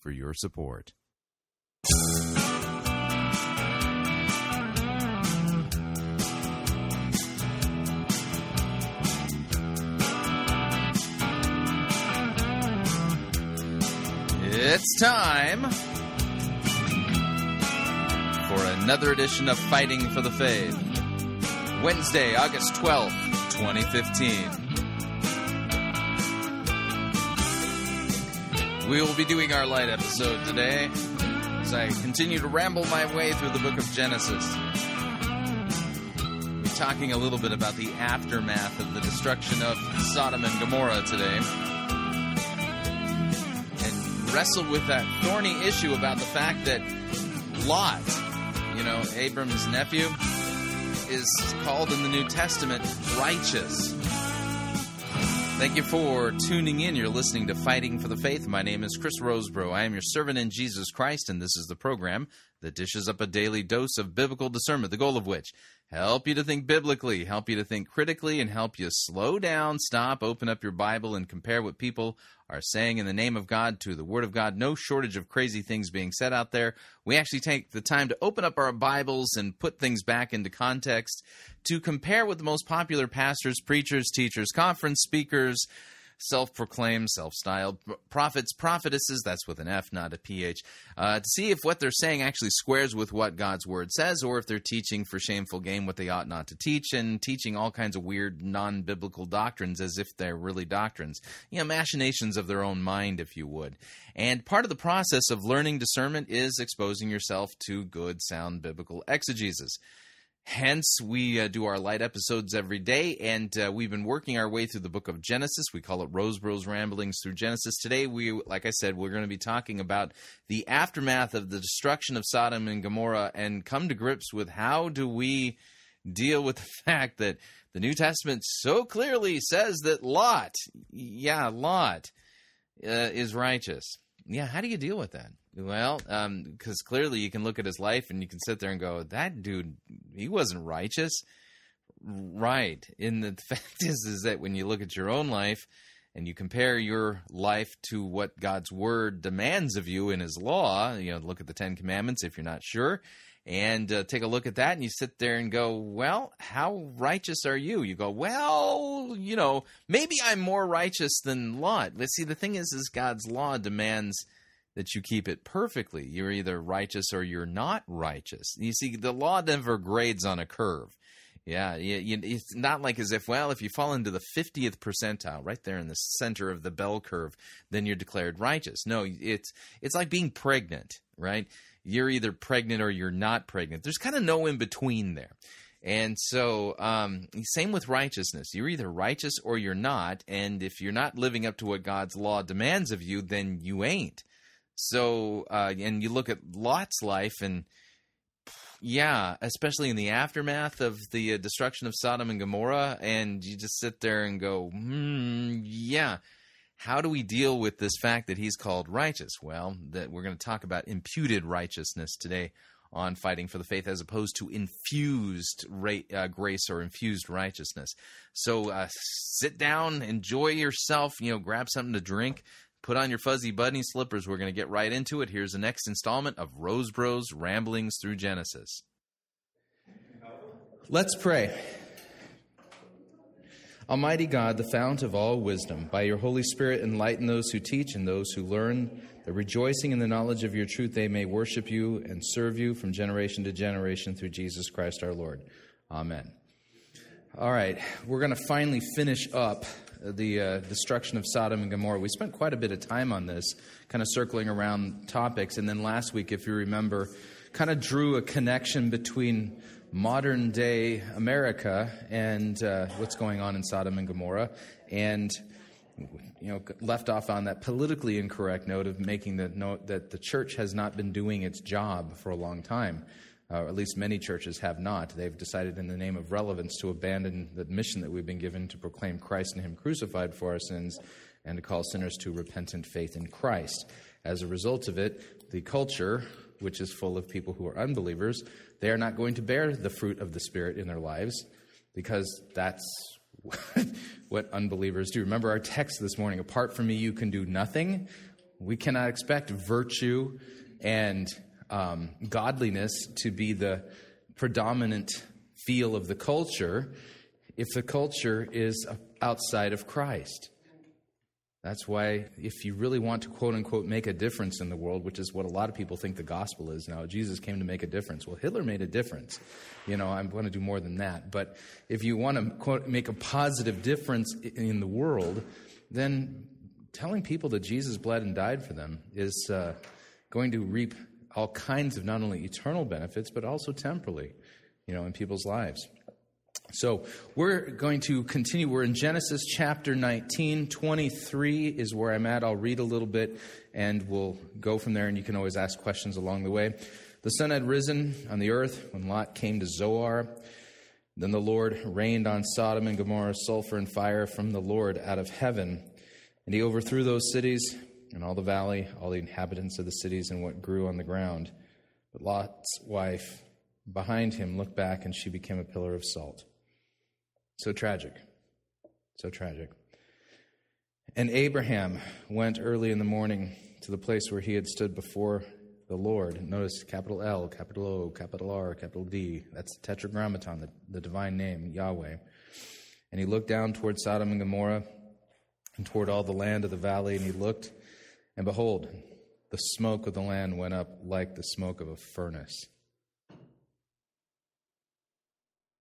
for your support. It's time for another edition of Fighting for the Faith, Wednesday, August 12th, 2015. We will be doing our light episode today as I continue to ramble my way through the book of Genesis. We're talking a little bit about the aftermath of the destruction of Sodom and Gomorrah today, and wrestle with that thorny issue about the fact that Lot, Abram's nephew, is called in the New Testament righteous. Thank you for tuning in. You're listening to Fighting for the Faith. My name is Chris Rosebrough. I am your servant in Jesus Christ, and this is the program that dishes up a daily dose of biblical discernment, the goal of which, help you to think biblically, help you to think critically, and help you slow down, stop, open up your Bible, and compare what people are saying in the name of God to the Word of God. No shortage of crazy things being said out there. We actually take the time to open up our Bibles and put things back into context to compare with the most popular pastors, preachers, teachers, conference speakers, self-proclaimed, self-styled prophets, prophetesses, that's with an F, not a PH, to see if what they're saying actually squares with what God's Word says, or if they're teaching for shameful gain what they ought not to teach, and teaching all kinds of weird non-biblical doctrines as if they're really doctrines. Machinations of their own mind, if you would. And part of the process of learning discernment is exposing yourself to good, sound biblical exegesis. Hence, we do our light episodes every day, and we've been working our way through the book of Genesis. We call it Rosebro's Ramblings Through Genesis. Today, we're going to be talking about the aftermath of the destruction of Sodom and Gomorrah and come to grips with how do we deal with the fact that the New Testament so clearly says that Lot is righteous. Yeah, how do you deal with that? Well, because clearly you can look at his life and you can sit there and go, that dude, he wasn't righteous. Right. And the fact is that when you look at your own life and you compare your life to what God's Word demands of you in His law, look at the Ten Commandments if you're not sure, and take a look at that, and you sit there and go, well, how righteous are you? You go, well, maybe I'm more righteous than Lot. But see, the thing is God's law demands that you keep it perfectly. You're either righteous or you're not righteous. You see, the law never grades on a curve. Yeah, it's not like as if, well, if you fall into the 50th percentile, right there in the center of the bell curve, then you're declared righteous. No, it's like being pregnant, right? You're either pregnant or you're not pregnant. There's kind of no in between there. And so, same with righteousness. You're either righteous or you're not. And if you're not living up to what God's law demands of you, then you ain't. So, and you look at Lot's life, and yeah, especially in the aftermath of the destruction of Sodom and Gomorrah, and you just sit there and go, yeah, how do we deal with this fact that he's called righteous? Well, that we're going to talk about imputed righteousness today on Fighting for the Faith, as opposed to infused grace or infused righteousness. So, sit down, enjoy yourself, grab something to drink. Put on your fuzzy bunny slippers. We're going to get right into it. Here's the next installment of Rosebro's Ramblings Through Genesis. Let's pray. Almighty God, the fount of all wisdom, by your Holy Spirit enlighten those who teach and those who learn, that rejoicing in the knowledge of your truth they may worship you and serve you from generation to generation through Jesus Christ our Lord. Amen. All right, we're going to finally finish up the destruction of Sodom and Gomorrah. We spent quite a bit of time on this, kind of circling around topics. And then last week, if you remember, kind of drew a connection between modern-day America and what's going on in Sodom and Gomorrah. And left off on that politically incorrect note of making the note that the church has not been doing its job for a long time. Or at least many churches have not. They've decided in the name of relevance to abandon the mission that we've been given to proclaim Christ and Him crucified for our sins and to call sinners to repentant faith in Christ. As a result of it, the culture, which is full of people who are unbelievers, they are not going to bear the fruit of the Spirit in their lives because that's what unbelievers do. Remember our text this morning, apart from me you can do nothing. We cannot expect virtue and godliness to be the predominant feel of the culture if the culture is outside of Christ. That's why if you really want to quote-unquote make a difference in the world, which is what a lot of people think the gospel is now, Jesus came to make a difference. Well, Hitler made a difference. I want to do more than that. But if you want to quote, make a positive difference in the world, then telling people that Jesus bled and died for them is going to reap all kinds of not only eternal benefits, but also temporally, in people's lives. So we're going to continue. We're in Genesis chapter 19. 23 is where I'm at. I'll read a little bit, and we'll go from there, and you can always ask questions along the way. The sun had risen on the earth when Lot came to Zoar. Then the Lord rained on Sodom and Gomorrah sulfur and fire from the Lord out of heaven. And he overthrew those cities and all the valley, all the inhabitants of the cities, and what grew on the ground. But Lot's wife behind him looked back, and she became a pillar of salt. So tragic. And Abraham went early in the morning to the place where he had stood before the Lord. Notice capital L, capital O, capital R, capital D. That's the Tetragrammaton, the divine name, Yahweh. And he looked down toward Sodom and Gomorrah and toward all the land of the valley, and he looked, and behold, the smoke of the land went up like the smoke of a furnace.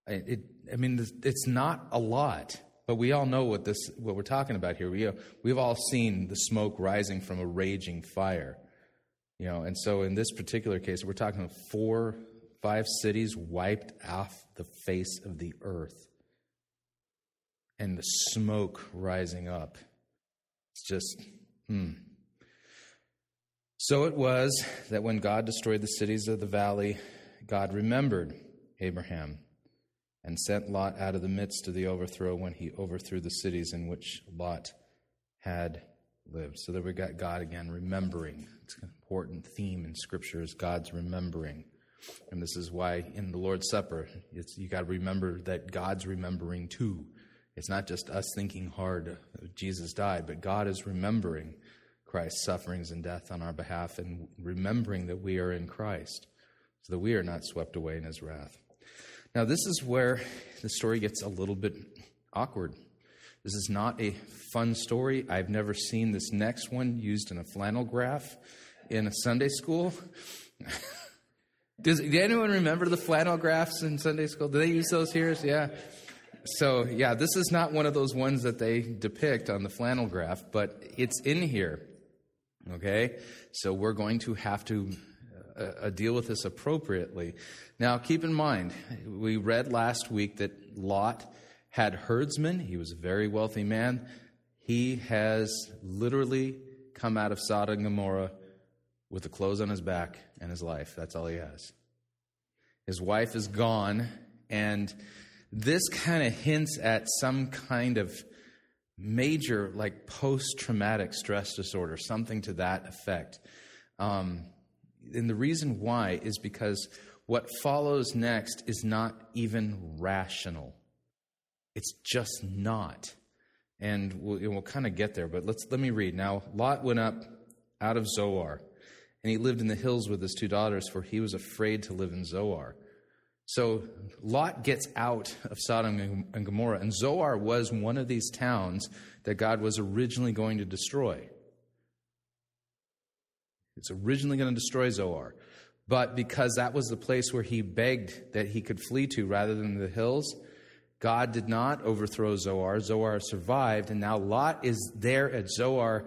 It's not a lot, but we all know what we're talking about here. We've all seen the smoke rising from a raging fire, And so in this particular case, we're talking about 4-5 cities wiped off the face of the earth, and the smoke rising up. It's just. So it was that when God destroyed the cities of the valley, God remembered Abraham and sent Lot out of the midst of the overthrow when he overthrew the cities in which Lot had lived. So there we got God again remembering. It's an important theme in Scripture is God's remembering. And this is why in the Lord's Supper, you got to remember that God's remembering too. It's not just us thinking hard, Jesus died, but God is remembering Christ's sufferings and death on our behalf and remembering that we are in Christ so that we are not swept away in His wrath. Now, this is where the story gets a little bit awkward. This is not a fun story. I've never seen this next one used in a flannel graph in a Sunday school. Does anyone remember the flannel graphs in Sunday school? Do they use those here? Yeah. So, yeah, this is not one of those ones that they depict on the flannel graph, but it's in here, okay? So we're going to have to deal with this appropriately. Now, keep in mind, we read last week that Lot had herdsmen. He was a very wealthy man. He has literally come out of Sodom and Gomorrah with the clothes on his back and his life. That's all he has. His wife is gone, and this kind of hints at some kind of major, post-traumatic stress disorder, something to that effect. And the reason why is because what follows next is not even rational. It's just not. And we'll kind of get there, but let me read. Now, Lot went up out of Zoar, and he lived in the hills with his 2 daughters, for he was afraid to live in Zoar. So Lot gets out of Sodom and Gomorrah, and Zoar was one of these towns that God was originally going to destroy. It's originally going to destroy Zoar. But because that was the place where he begged that he could flee to rather than the hills, God did not overthrow Zoar. Zoar survived, and now Lot is there at Zoar,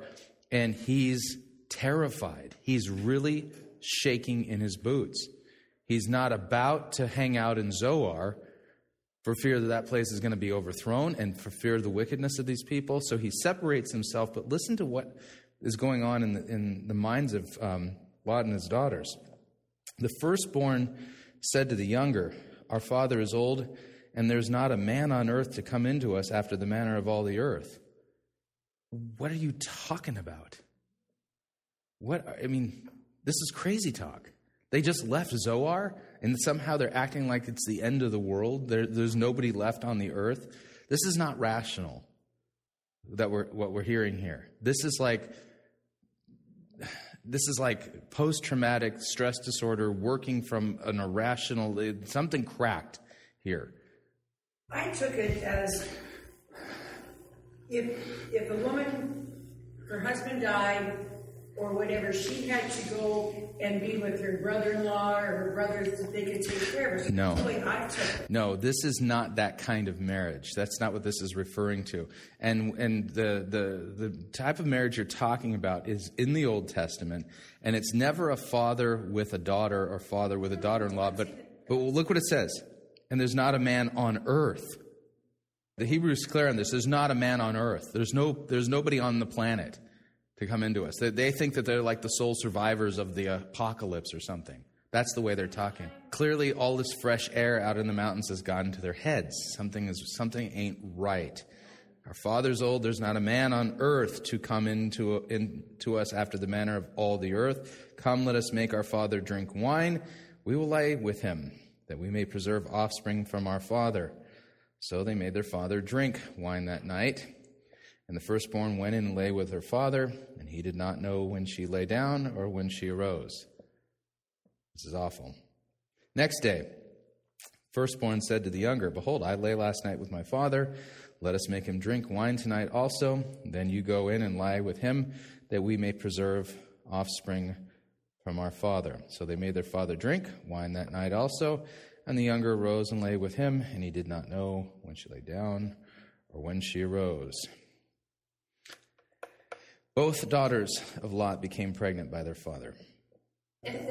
and he's terrified. He's really shaking in his boots. He's not about to hang out in Zoar, for fear that that place is going to be overthrown and for fear of the wickedness of these people. So he separates himself, but listen to what is going on in the minds of Lot and his daughters. The firstborn said to the younger, "Our father is old, and there's not a man on earth to come into us after the manner of all the earth." What are you talking about? This is crazy talk. They just left Zoar, and somehow they're acting like it's the end of the world. There's nobody left on the earth. This is not rational, what we're hearing here. This is like post-traumatic stress disorder working from an irrational, something cracked here. I took it as if a woman, her husband died or whatever, she had to go and be with her brother-in-law or her brothers that they could take care of her. No. No, this is not that kind of marriage. That's not what this is referring to. And the type of marriage you're talking about is in the Old Testament, and it's never a father with a daughter or father with a daughter-in-law. But look what it says. And there's not a man on earth. The Hebrew's clear on this. There's not a man on earth. There's nobody on the planet to come into us. They think that they're like the sole survivors of the apocalypse or something. That's the way they're talking. Clearly, all this fresh air out in the mountains has gotten to their heads. Something ain't right. Our father's old. There's not a man on earth to come into us after the manner of all the earth. Come, let us make our father drink wine. We will lie with him, that we may preserve offspring from our father. So they made their father drink wine that night. And the firstborn went in and lay with her father, and he did not know when she lay down or when she arose. This is awful. Next day, firstborn said to the younger, "Behold, I lay last night with my father. Let us make him drink wine tonight also. Then you go in and lie with him, that we may preserve offspring from our father." So they made their father drink wine that night also, and the younger arose and lay with him, and he did not know when she lay down or when she arose. Both daughters of Lot became pregnant by their father. If they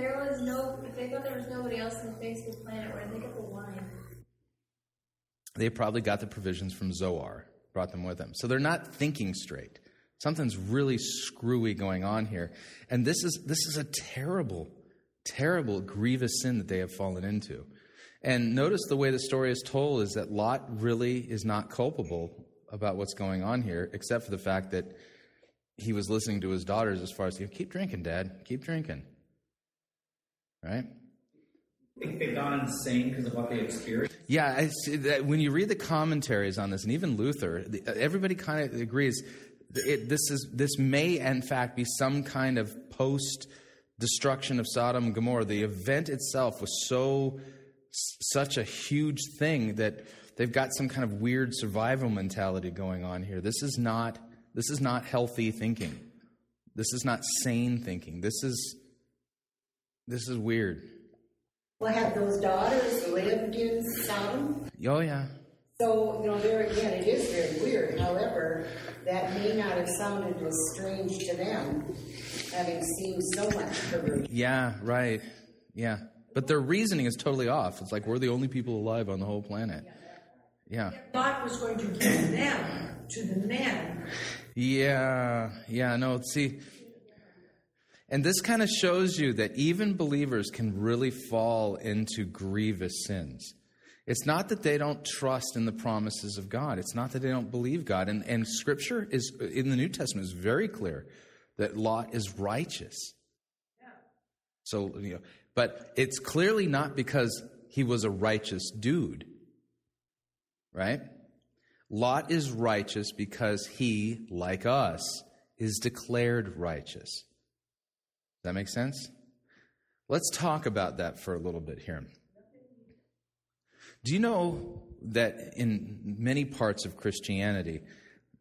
thought there was nobody else on the face of the planet, where'd they get the wine? They probably got the provisions from Zoar, brought them with them. So they're not thinking straight. Something's really screwy going on here, and this is a terrible, terrible, grievous sin that they have fallen into. And notice the way the story is told is that Lot really is not culpable about what's going on here, except for the fact that he was listening to his daughters as far as, "Keep drinking, Dad, keep drinking." Right? I think they've gone insane because of what they experienced. Yeah, I see that when you read the commentaries on this, and even Luther, everybody kind of agrees this may, in fact, be some kind of post-destruction of Sodom and Gomorrah. The event itself was such a huge thing that they've got some kind of weird survival mentality going on here. This is not healthy thinking. This is not sane thinking. This is weird. Well, have those daughters lived in Sodom? Oh, yeah. So, there again, it is very weird. However, that may not have sounded as strange to them, having seen so much perversion. Yeah, right. Yeah. But their reasoning is totally off. It's like, we're the only people alive on the whole planet. Yeah. God was going to give them to the men. Yeah, no, see. And this kind of shows you that even believers can really fall into grievous sins. It's not that they don't trust in the promises of God. It's not that they don't believe God. And Scripture is in the New Testament is very clear that Lot is righteous. Yeah. So, but it's clearly not because he was a righteous dude, right? Lot is righteous because he, like us, is declared righteous. Does that make sense? Let's talk about that for a little bit here. Do you know that in many parts of Christianity,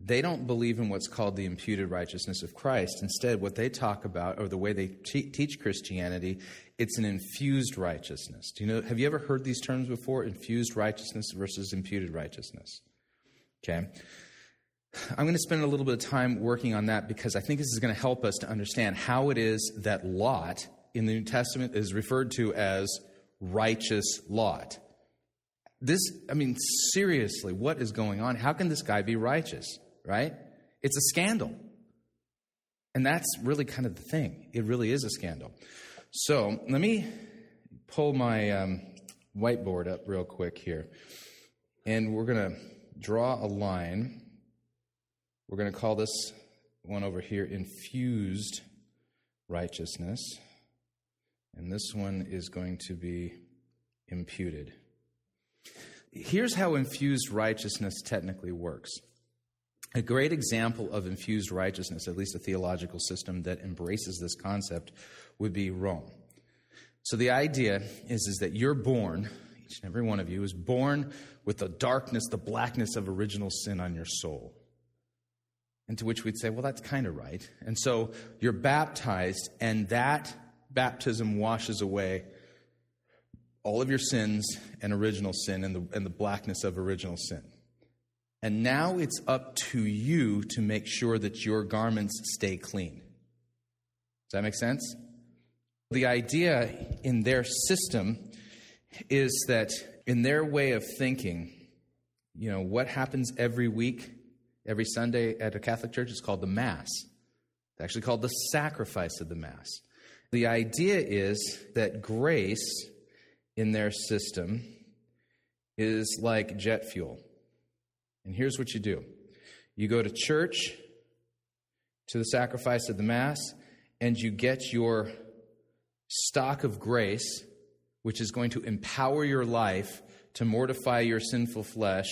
they don't believe in what's called the imputed righteousness of Christ? Instead, what they talk about, or the way they teach Christianity, it's an infused righteousness. Have you ever heard these terms before? Infused righteousness versus imputed righteousness. Okay. I'm going to spend a little bit of time working on that because I think this is going to help us to understand how it is that Lot in the New Testament is referred to as righteous Lot. This, I mean, seriously, what is going on? How can this guy be righteous, right? It's a scandal. And that's really kind of the thing. It really is a scandal. So let me pull my whiteboard up real quick here. And we're going to draw a line. We're going to call this one over here infused righteousness. And this one is going to be imputed. Here's how infused righteousness technically works. A great example of infused righteousness, at least a theological system that embraces this concept, would be Rome. So the idea is that you're born, each and every one of you, is born with the darkness, the blackness of original sin on your soul. And to which we'd say, well, that's kind of right. And so you're baptized, and that baptism washes away all of your sins and original sin and the blackness of original sin. And now it's up to you to make sure that your garments stay clean. Does that make sense? The idea in their system is that in their way of thinking, you know, what happens every week, every Sunday at a Catholic church is called the Mass. It's actually called the sacrifice of the Mass. The idea is that grace in their system is like jet fuel. And here's what you do. You go to church, to the sacrifice of the Mass, and you get your stock of grace, which is going to empower your life to mortify your sinful flesh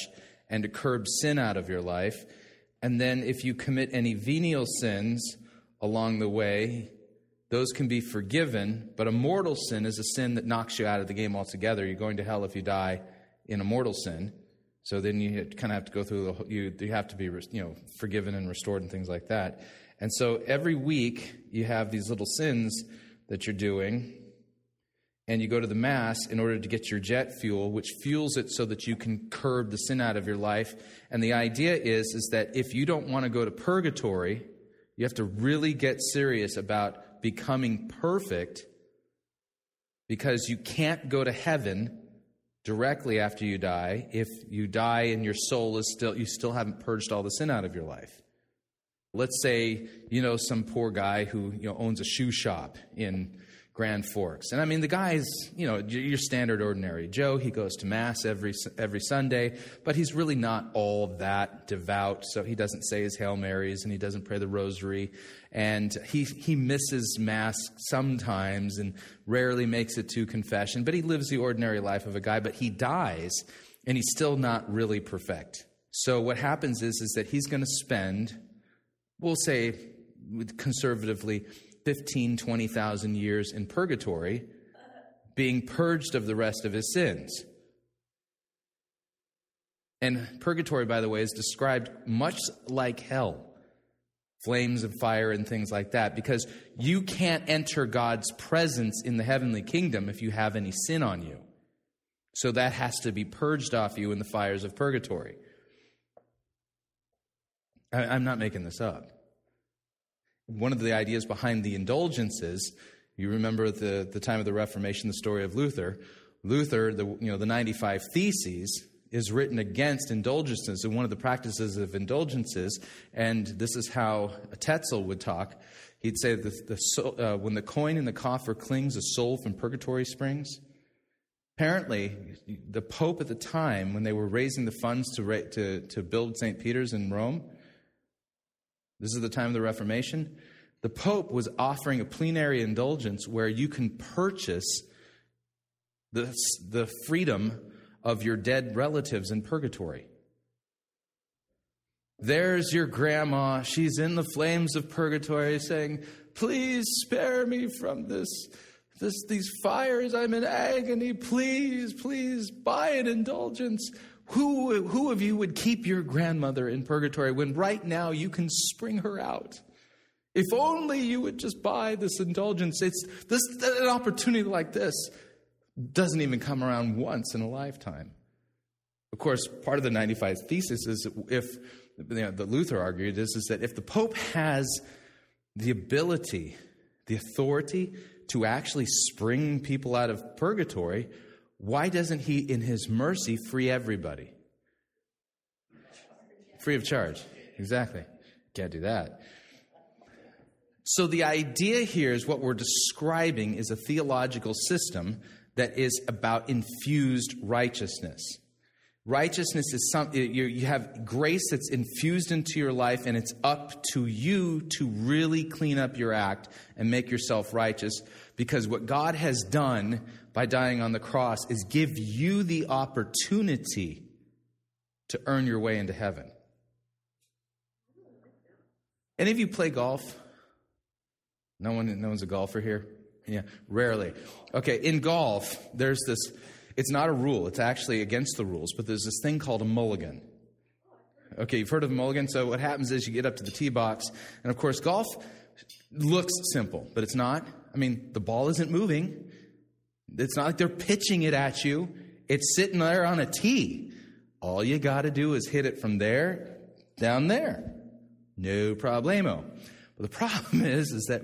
and to curb sin out of your life. And then if you commit any venial sins along the way, those can be forgiven, but a mortal sin is a sin that knocks you out of the game altogether. You're going to hell if you die in a mortal sin. So then you kind of have to go through the whole, you have to be, you know, forgiven and restored and things like that. And so every week you have these little sins that you're doing, and you go to the Mass in order to get your jet fuel, which fuels it so that you can curb the sin out of your life. And the idea is that if you don't want to go to purgatory, you have to really get serious about becoming perfect, because you can't go to heaven directly after you die if you die and your soul is still, you still haven't purged all the sin out of your life. Let's say, you know, some poor guy who, you know, owns a shoe shop in Grand Forks. And I mean, the guy's, you know, your standard ordinary Joe. He goes to Mass every Sunday, but he's really not all that devout. So he doesn't say his Hail Marys, and he doesn't pray the Rosary, and he misses Mass sometimes and rarely makes it to confession. But he lives the ordinary life of a guy. But he dies, and he's still not really perfect. So what happens is that he's going to spend, we'll say conservatively, 15, 20,000 years in purgatory, being purged of the rest of his sins. And purgatory, by the way, is described much like hell, flames of fire and things like that, because you can't enter God's presence in the heavenly kingdom if you have any sin on you. So that has to be purged off you in the fires of purgatory. I'm not making this up. One of the ideas behind the indulgences, you remember the time of the Reformation, the story of Luther. Luther, the 95 Theses, is written against indulgences, and one of the practices of indulgences, and this is how Tetzel would talk. He'd say that when the coin in the coffer clings, a soul from purgatory springs. Apparently, the Pope at the time, when they were raising the funds to build St. Peter's in Rome, this is the time of the Reformation, the Pope was offering a plenary indulgence where you can purchase the freedom of your dead relatives in purgatory. There's your grandma. She's in the flames of purgatory saying, please spare me from these fires. I'm in agony. Please, please buy an indulgence. Who of you would keep your grandmother in purgatory when right now you can spring her out? If only you would just buy this indulgence. An opportunity like this doesn't even come around once in a lifetime. Of course, part of the 95 Theses is that Luther argued is that if the Pope has the ability, the authority to actually spring people out of purgatory, Why doesn't he, in his mercy, free everybody? Free of charge. Exactly. Can't do that. So the idea here is what we're describing is a theological system that is about infused righteousness. Righteousness is something, you have grace that's infused into your life, and it's up to you to really clean up your act and make yourself righteous, because what God has done by dying on the cross is give you the opportunity to earn your way into heaven. Any of you play golf? No one's a golfer here? Yeah, rarely. Okay, in golf, there's this, it's not a rule, it's actually against the rules, but there's this thing called a mulligan. Okay, you've heard of a mulligan? So what happens is you get up to the tee box, and of course golf looks simple, but it's not. I mean, the ball isn't moving. It's not like they're pitching it at you. It's sitting there on a tee. All you got to do is hit it from there down there. No problemo. The problem is that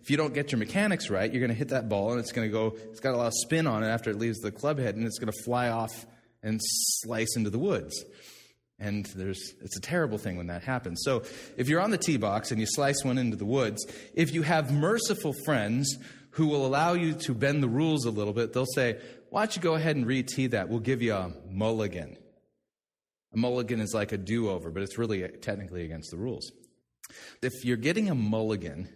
if you don't get your mechanics right, you're going to hit that ball and it's got a lot of spin on it after it leaves the club head, and it's going to fly off and slice into the woods. And it's a terrible thing when that happens. So if you're on the tee box and you slice one into the woods, if you have merciful friends who will allow you to bend the rules a little bit, they'll say, why don't you go ahead and re-tee that? We'll give you a mulligan. A mulligan is like a do-over, but it's really technically against the rules. If you're getting a mulligan,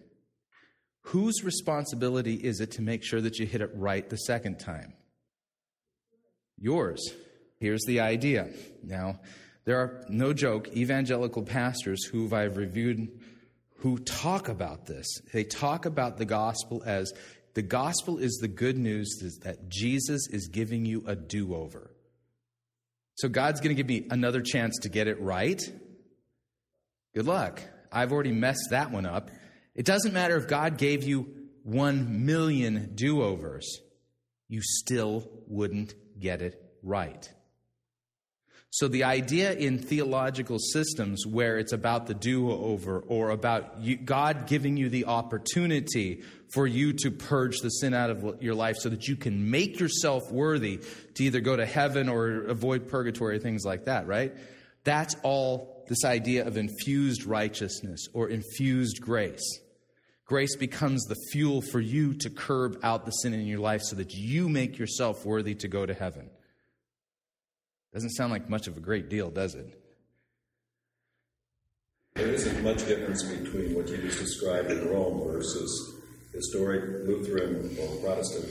whose responsibility is it to make sure that you hit it right the second time? Yours. Here's the idea. Now, there are, no joke, evangelical pastors who I've reviewed who talk about this. They talk about the gospel as, the gospel is the good news that Jesus is giving you a do-over. So God's going to give me another chance to get it right. Good luck. I've already messed that one up. It doesn't matter if God gave you 1,000,000 do-overs. You still wouldn't get it right. So the idea in theological systems where it's about the do-over or about God giving you the opportunity for you to purge the sin out of your life so that you can make yourself worthy to either go to heaven or avoid purgatory, things like that, right? That's all this idea of infused righteousness or infused grace. Grace becomes the fuel for you to curb out the sin in your life so that you make yourself worthy to go to heaven. Doesn't sound like much of a great deal, does it? There isn't much difference between what you just described in Rome versus historic Lutheran or Protestant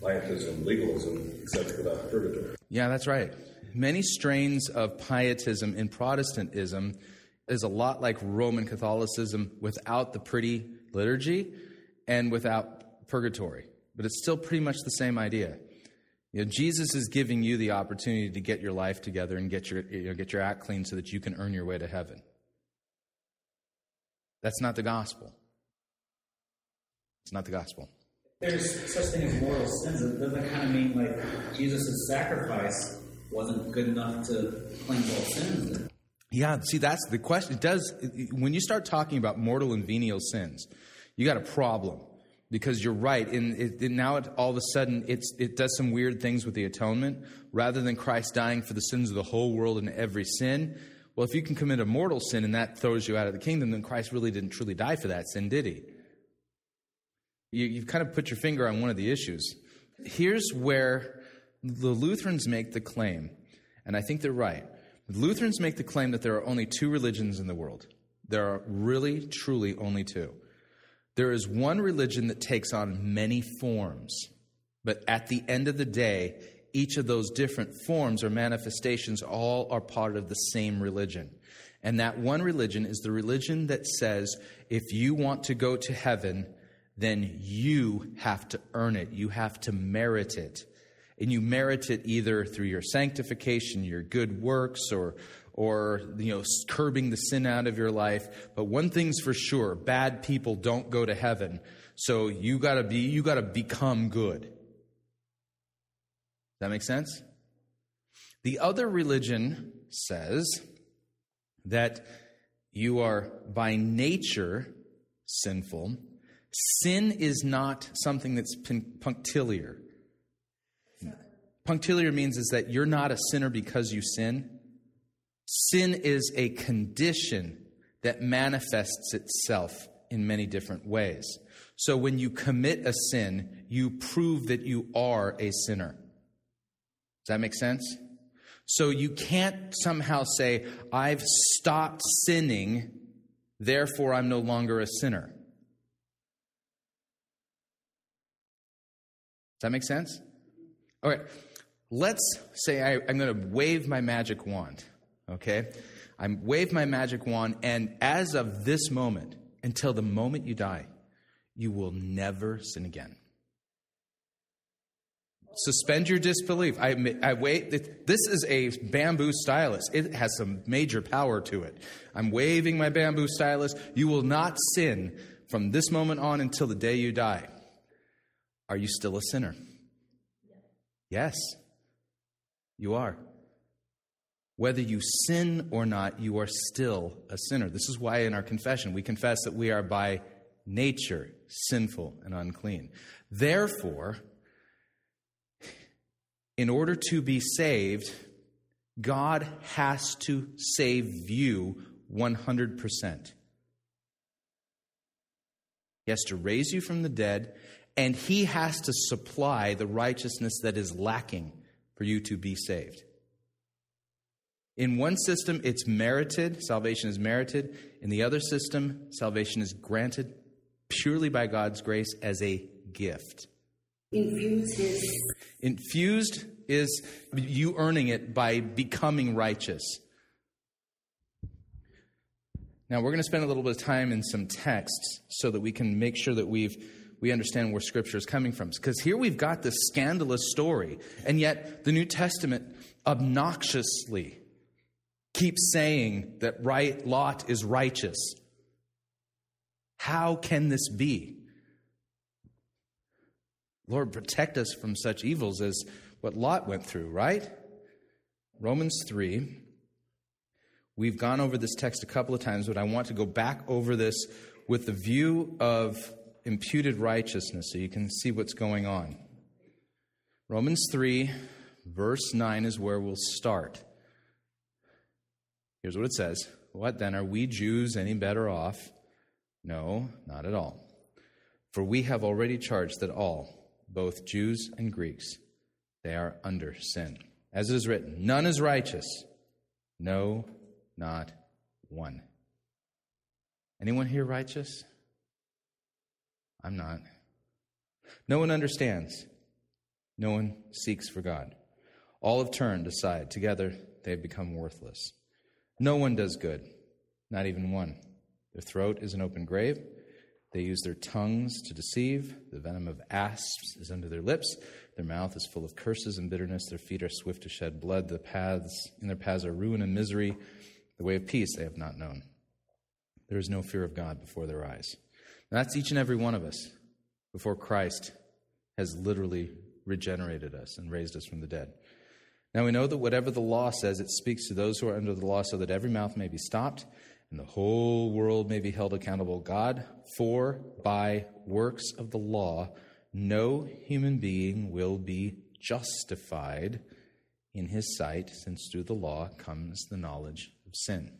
pietism, legalism, except without purgatory. Yeah, that's right. Many strains of pietism in Protestantism is a lot like Roman Catholicism without the pretty liturgy and without purgatory. But it's still pretty much the same idea. You know, Jesus is giving you the opportunity to get your life together and get your act clean so that you can earn your way to heaven. That's not the gospel. It's not the gospel. There's such thing as moral sins. Doesn't that kind of mean like Jesus' sacrifice wasn't good enough to cleanse all sins? Yeah, see, that's the question. When you start talking about mortal and venial sins, you got a problem, because you're right. All of a sudden, it does some weird things with the atonement. Rather than Christ dying for the sins of the whole world and every sin, well, if you can commit a mortal sin and that throws you out of the kingdom, then Christ really didn't truly die for that sin, did he? You've kind of put your finger on one of the issues. Here's where the Lutherans make the claim, and I think they're right. The Lutherans make the claim that there are only two religions in the world. There are really, truly only two. There is one religion that takes on many forms, but at the end of the day, each of those different forms or manifestations all are part of the same religion. And that one religion is the religion that says, if you want to go to heaven, then you have to earn it. You have to merit it. And you merit it either through your sanctification, your good works, or curbing the sin out of your life. But one thing's for sure: bad people don't go to heaven. So you gotta become good. Does that make sense? The other religion says that you are by nature sinful. Sin is not something that's punctiliar. Punctiliar means is that you're not a sinner because you sin. Sin is a condition that manifests itself in many different ways. So when you commit a sin, you prove that you are a sinner. Does that make sense? So you can't somehow say, I've stopped sinning, therefore I'm no longer a sinner. Does that make sense? Okay, let's say I'm going to wave my magic wand, okay? I wave my magic wand, and as of this moment, until the moment you die, you will never sin again. Suspend your disbelief. I wait. This is a bamboo stylus. It has some major power to it. I'm waving my bamboo stylus. You will not sin from this moment on until the day you die. Are you still a sinner? Yes, you are. Whether you sin or not, you are still a sinner. This is why in our confession, we confess that we are by nature sinful and unclean. Therefore, in order to be saved, God has to save you 100%. He has to raise you from the dead, and He has to supply the righteousness that is lacking for you to be saved. In one system, it's merited. Salvation is merited. In the other system, salvation is granted purely by God's grace as a gift. Infused is you earning it by becoming righteous. Now, we're going to spend a little bit of time in some texts so that we can make sure that we understand where Scripture is coming from. Because here we've got this scandalous story, and yet the New Testament obnoxiously keeps saying that Lot is righteous. How can this be? Lord, protect us from such evils as what Lot went through, right? Romans 3. We've gone over this text a couple of times, but I want to go back over this with the view of imputed righteousness so you can see what's going on. Romans 3, verse 9 is where we'll start. Here's what it says. What then? Are we Jews any better off? No, not at all. For we have already charged that all, both Jews and Greeks, they are under sin. As it is written, none is righteous. No, not one. Anyone here righteous? I'm not. No one understands. No one seeks for God. All have turned aside. Together they have become worthless. No one does good, not even one. Their throat is an open grave. They use their tongues to deceive. The venom of asps is under their lips. Their mouth is full of curses and bitterness. Their feet are swift to shed blood. In their paths are ruin and misery. The way of peace they have not known. There is no fear of God before their eyes. Now, that's each and every one of us before Christ has literally regenerated us and raised us from the dead. Now we know that whatever the law says, it speaks to those who are under the law so that every mouth may be stopped and the whole world may be held accountable to God. For by works of the law, no human being will be justified in his sight, since through the law comes the knowledge of sin.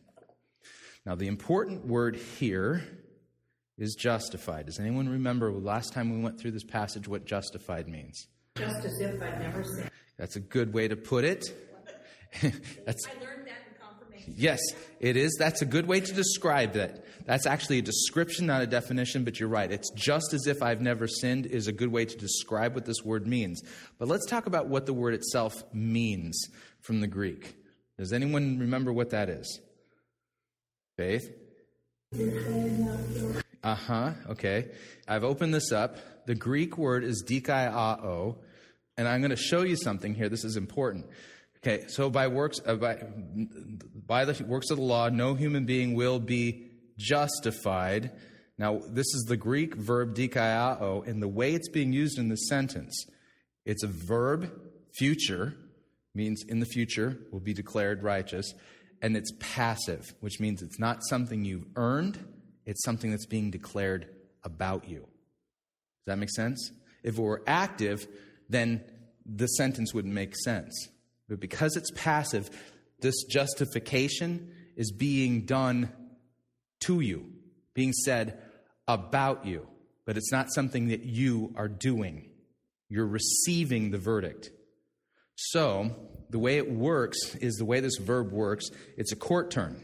Now the important word here is justified. Does anyone remember last time we went through this passage what justified means? Just as if I never sinned. That's a good way to put it. I learned that in confirmation. Yes, it is. That's a good way to describe that. That's actually a description, not a definition, but you're right. It's just as if I've never sinned is a good way to describe what this word means. But let's talk about what the word itself means from the Greek. Does anyone remember what that is? Faith? Okay. I've opened this up. The Greek word is dikaiao. And I'm going to show you something here. This is important. Okay, so by the works of the law, no human being will be justified. Now, this is the Greek verb dikaiao, and the way it's being used in this sentence, it's a verb, future, means in the future will be declared righteous, and it's passive, which means it's not something you've earned, it's something that's being declared about you. Does that make sense? If it were active, then this sentence would make sense. But because it's passive, this justification is being done to you, being said about you, but it's not something that you are doing. You're receiving the verdict. So the way it works is the way this verb works. It's a court term.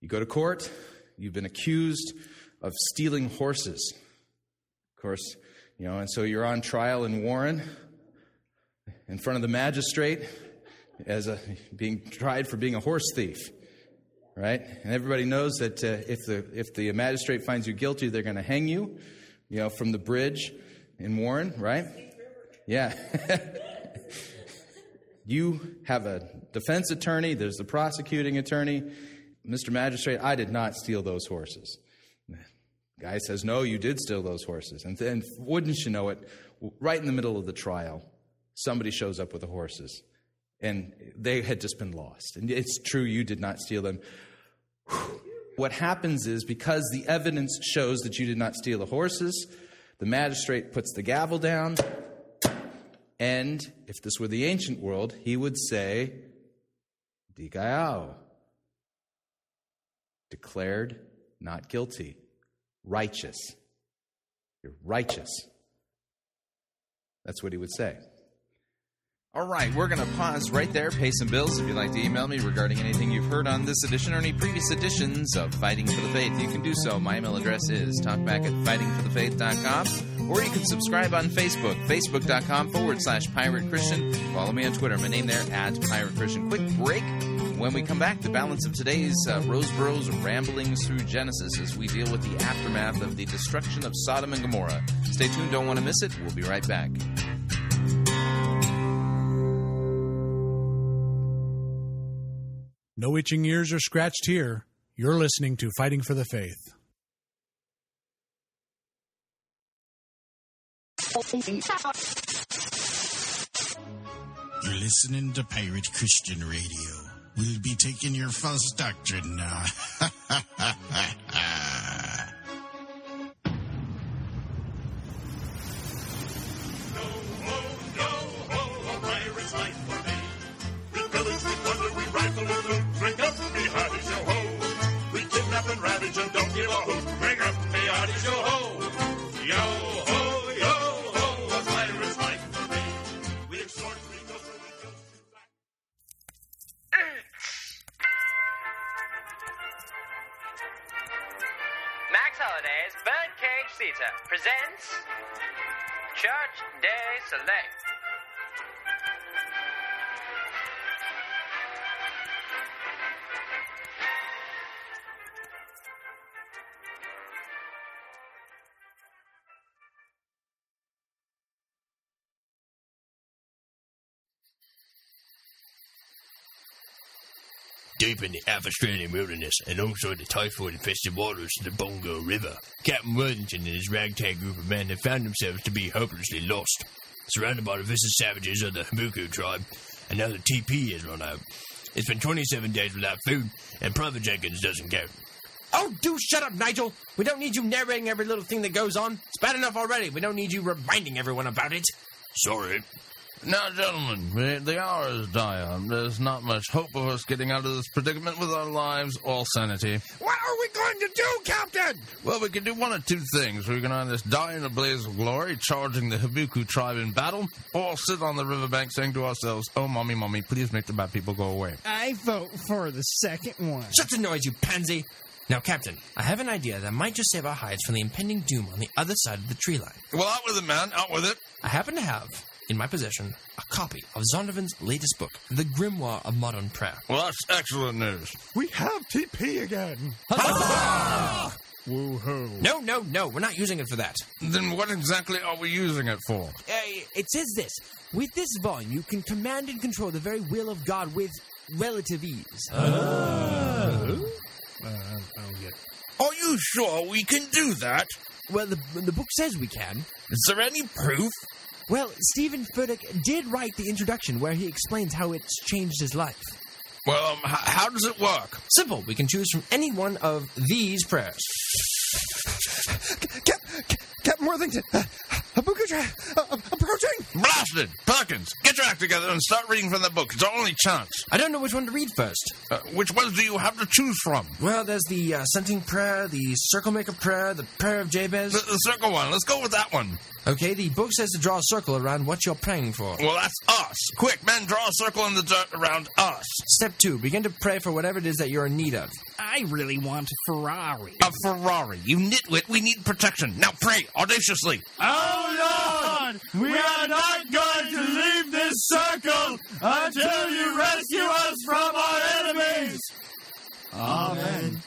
You go to court. You've been accused of stealing horses. Of course, you know, and so you're on trial in Warren in front of the magistrate as being tried for being a horse thief, right? And everybody knows that if the magistrate finds you guilty, they're going to hang you, you know, from the bridge in Warren, right? Yeah. You have a defense attorney. There's the prosecuting attorney. Mr. Magistrate, I did not steal those horses. The guy says, no, you did steal those horses. And then, wouldn't you know it, right in the middle of the trial, somebody shows up with the horses. And they had just been lost. And it's true, you did not steal them. Whew. What happens is, because the evidence shows that you did not steal the horses, the magistrate puts the gavel down. And if this were the ancient world, he would say, dikaiao, declared not guilty, righteous. You're righteous. That's what he would say. All right, we're going to pause right there, pay some bills. If you'd like to email me regarding anything you've heard on this edition or any previous editions of Fighting for the Faith, you can do so. My email address is talkback@fightingforthefaith.com, or you can subscribe on Facebook, facebook.com/Pirate Christian. Follow me on Twitter. My name there, @Pirate Christian. Quick break. When we come back, the balance of today's Rosebrough's ramblings through Genesis as we deal with the aftermath of the destruction of Sodom and Gomorrah. Stay tuned. Don't want to miss it. We'll be right back. No itching ears are scratched here. You're listening to Fighting for the Faith. You're listening to Pirate Christian Radio. We'll be taking your false doctrine now. Deep in the South Australian wilderness and alongside the typhoid-infested waters of the Bongo River, Captain Worthington and his ragtag group of men had found themselves to be hopelessly lost, surrounded by the vicious savages of the Hamuku tribe, and now the TP has run out. It's been 27 days without food, and Private Jenkins doesn't count. Oh, do shut up, Nigel! We don't need you narrating every little thing that goes on. It's bad enough already. We don't need you reminding everyone about it. Sorry. Now, gentlemen, the hour is dire. There's not much hope of us getting out of this predicament with our lives or sanity. What are we going to do, Captain? Well, we can do one of two things. We can either die in a blaze of glory, charging the Habuku tribe in battle, or sit on the riverbank saying to ourselves, oh, mommy, mommy, please make the bad people go away. I vote for the second one. Shut the noise, you pansy! Now, Captain, I have an idea that might just save our hides from the impending doom on the other side of the tree line. Well, out with it, man. Out with it. I happen to have in my possession a copy of Zondervan's latest book, The Grimoire of Modern Prayer. Well, that's excellent news. We have TP again. Huzzah! Woo-hoo. No, we're not using it for that. Then what exactly are we using it for? It says this. With this volume, you can command and control the very will of God with relative ease. Oh. Are you sure we can do that? Well, the book says we can. Is there any proof? Well, Stephen Furtick did write the introduction where he explains how it's changed his life. Well, how does it work? Simple. We can choose from any one of these prayers. Captain Worthington, Habuku tribe, reporting? Blasted! Perkins, get your act together and start reading from the book. It's our only chance. I don't know which one to read first. Which ones do you have to choose from? Well, there's the Scenting Prayer, the Circle Maker Prayer, the Prayer of Jabez. The circle one. Let's go with that one. Okay, the book says to draw a circle around what you're praying for. Well, that's us. Quick, men, draw a circle in the dirt around us. Step 2, begin to pray for whatever it is that you're in need of. I really want a Ferrari. A Ferrari. You nitwit, we need protection. Now pray, audaciously. Oh, Lord, we are not going to leave this circle until you rescue us from our enemies. Amen.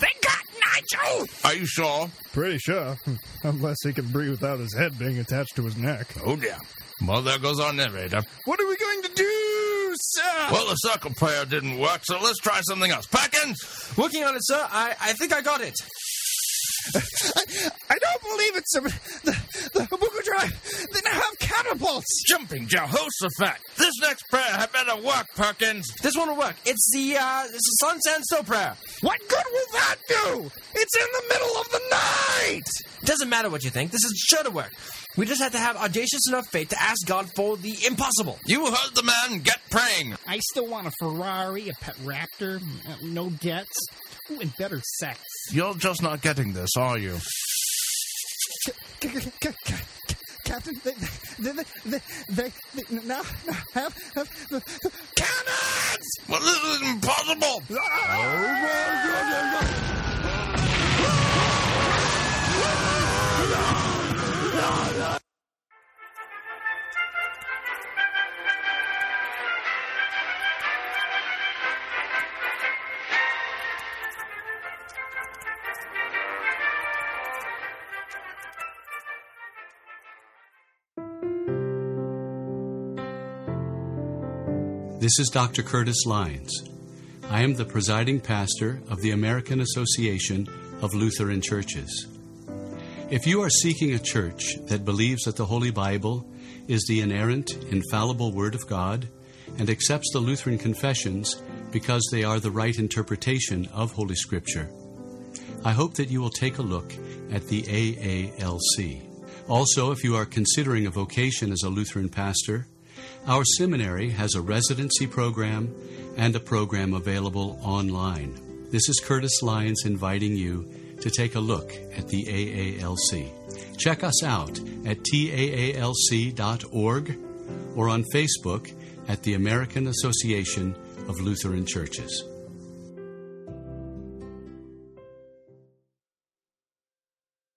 They got Nigel! Are you sure? Pretty sure. Unless he can breathe without his head being attached to his neck. Oh, dear. Well, there goes our narrator. What are we going to do, sir? Well, the circle prayer didn't work, so let's try something else. Perkins! Working on it, sir. I think I got it. I don't believe it, sir. The Habuku Drive, they now have catapults. Jumping Jehoshaphat. This next prayer had better work, Perkins. This one will work. It's the Sun, Sand, Snow prayer. What good will that do? It's in the middle of the night. Doesn't matter what you think. This is sure to work. We just have to have audacious enough faith to ask God for the impossible. You heard the man. Get praying. I still want a Ferrari, a pet raptor, no debts, and better sex. You're just not getting this, are you? Captain, they now have cannons! Well, this is impossible! Oh, no. This is Dr. Curtis Lyons. I am the presiding pastor of the American Association of Lutheran Churches. If you are seeking a church that believes that the Holy Bible is the inerrant, infallible Word of God and accepts the Lutheran confessions because they are the right interpretation of Holy Scripture, I hope that you will take a look at the AALC. Also, if you are considering a vocation as a Lutheran pastor, our seminary has a residency program and a program available online. This is Curtis Lyons inviting you to take a look at the AALC. Check us out at taalc.org or on Facebook at the American Association of Lutheran Churches.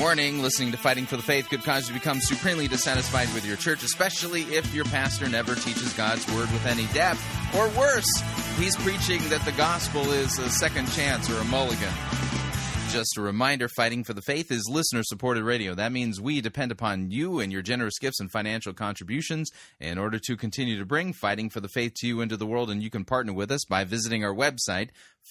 Warning, listening to Fighting for the Faith could cause you to become supremely dissatisfied with your church, especially if your pastor never teaches God's Word with any depth. Or worse, he's preaching that the gospel is a second chance or a mulligan. Just a reminder, Fighting for the Faith is listener-supported radio. That means we depend upon you and your generous gifts and financial contributions in order to continue to bring Fighting for the Faith to you into the world, and you can partner with us by visiting our website,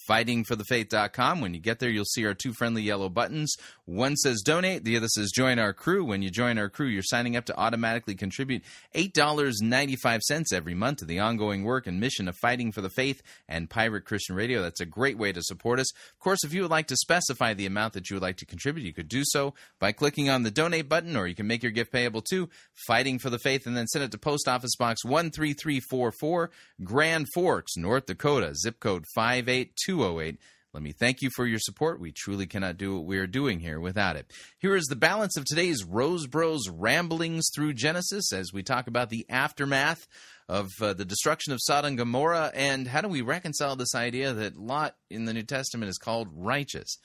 fightingforthefaith.com. When you get there, you'll see our two friendly yellow buttons. One says donate, the other says join our crew. When you join our crew, you're signing up to automatically contribute $8.95 every month to the ongoing work and mission of Fighting for the Faith and Pirate Christian Radio. That's a great way to support us. Of course, if you would like to specify the amount that you would like to contribute, you could do so by clicking on the donate button, or you can make your gift payable to Fighting for the Faith, and then send it to Post Office Box 13344, Grand Forks, North Dakota, zip code 58208. Let me thank you for your support. We truly cannot do what we are doing here without it. Here is the balance of today's Rosebro's Ramblings Through Genesis as we talk about the aftermath of the destruction of Sodom and Gomorrah, and how do we reconcile this idea that Lot in the New Testament is called righteous.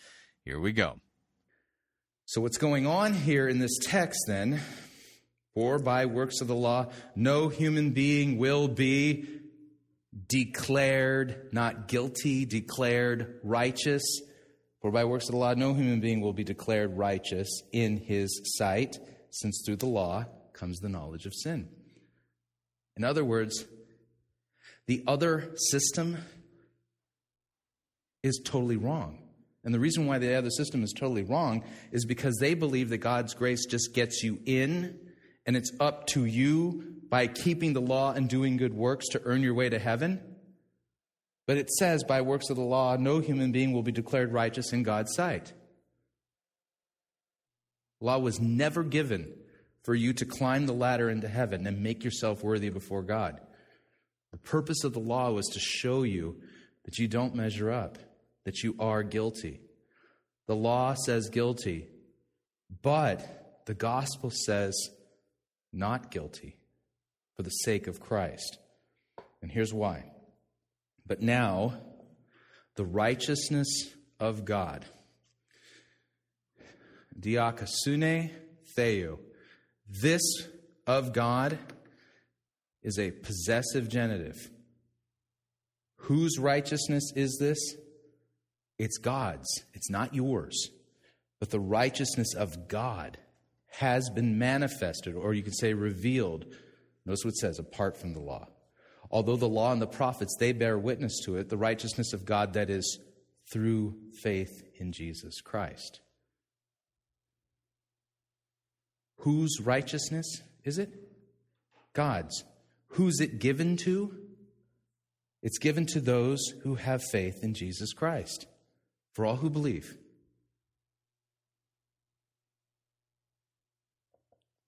Here we go. So what's going on here in this text then? For by works of the law, no human being will be declared not guilty, declared righteous. For by works of the law, no human being will be declared righteous in his sight, since through the law comes the knowledge of sin. In other words, the other system is totally wrong. And the reason why the other system is totally wrong is because they believe that God's grace just gets you in, and it's up to you by keeping the law and doing good works to earn your way to heaven. But it says, by works of the law, no human being will be declared righteous in God's sight. Law was never given for you to climb the ladder into heaven and make yourself worthy before God. The purpose of the law was to show you that you don't measure up, that you are guilty. The law says guilty, but the gospel says not guilty, for the sake of Christ. And here's why. But now, the righteousness of God, Dikaiosune Theou, this of God is a possessive genitive. Whose righteousness is this? It's God's. It's not yours. But the righteousness of God has been manifested, or you could say revealed. Notice what it says, apart from the law. Although the law and the prophets, they bear witness to it, the righteousness of God that is through faith in Jesus Christ. Whose righteousness is it? God's. Who's it given to? It's given to those who have faith in Jesus Christ, for all who believe.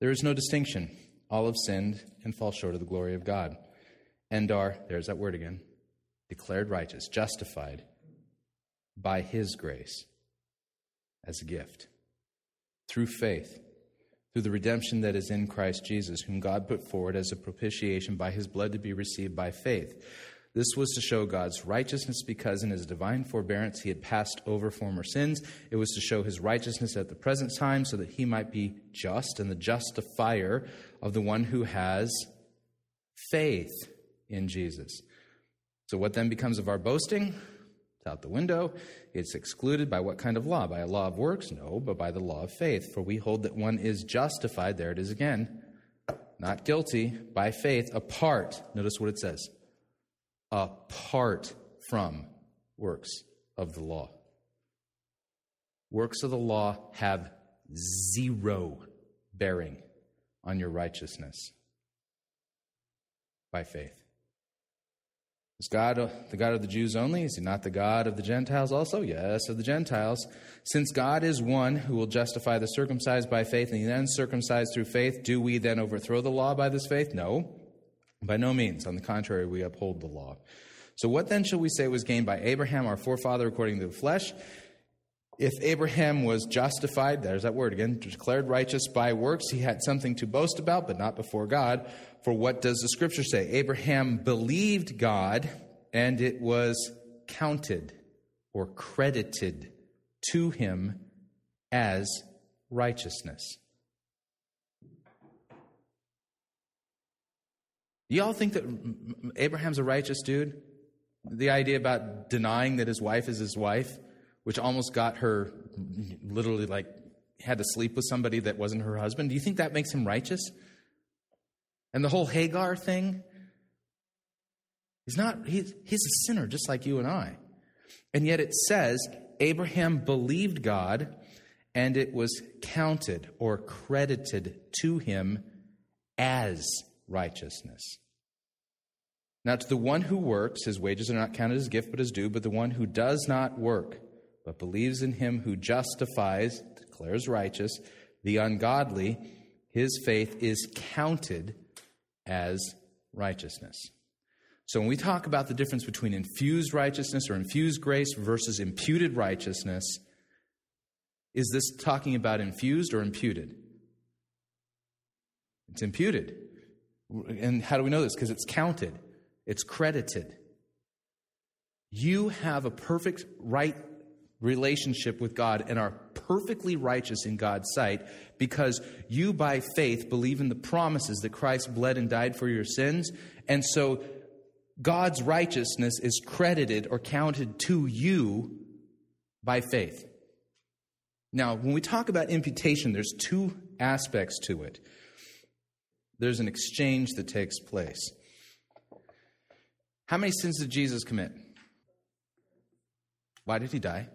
There is no distinction. All have sinned and fall short of the glory of God, and are, there's that word again, declared righteous, justified by His grace as a gift, through faith, through the redemption that is in Christ Jesus, whom God put forward as a propitiation by His blood to be received by faith. This was to show God's righteousness because in His divine forbearance He had passed over former sins. It was to show His righteousness at the present time so that He might be just and the justifier of the one who has faith in Jesus. So what then becomes of our boasting? It's out the window. It's excluded by what kind of law? By a law of works? No, but by the law of faith. For we hold that one is justified, there it is again, not guilty, by faith, apart. Notice what it says. Apart from works of the law. Works of the law have zero bearing on your righteousness by faith. Is God the God of the Jews only? Is He not the God of the Gentiles also? Yes, of the Gentiles. Since God is one who will justify the circumcised by faith and the uncircumcised through faith, do we then overthrow the law by this faith? No. By no means. On the contrary, we uphold the law. So what then shall we say was gained by Abraham, our forefather, according to the flesh? If Abraham was justified, there's that word again, declared righteous by works, he had something to boast about, but not before God. For what does the Scripture say? Abraham believed God, and it was counted or credited to him as righteousness. You all think that Abraham's a righteous dude? The idea about denying that his wife is his wife, which almost got her literally like had to sleep with somebody that wasn't her husband. Do you think that makes him righteous? And the whole Hagar thing? He's not. He's a sinner just like you and I. And yet it says, Abraham believed God, and it was counted or credited to him as righteousness. Now, to the one who works, his wages are not counted as gift, but as due. But the one who does not work, but believes in him who justifies, declares righteous, the ungodly, his faith is counted as righteousness. So when we talk about the difference between infused righteousness or infused grace versus imputed righteousness, is this talking about infused or imputed? It's imputed. And how do we know this? Because it's counted. It's credited. You have a perfect right relationship with God and are perfectly righteous in God's sight because you, by faith, believe in the promises that Christ bled and died for your sins. And so God's righteousness is credited or counted to you by faith. Now, when we talk about imputation, there's two aspects to it. There's an exchange that takes place. How many sins did Jesus commit? Why did he die?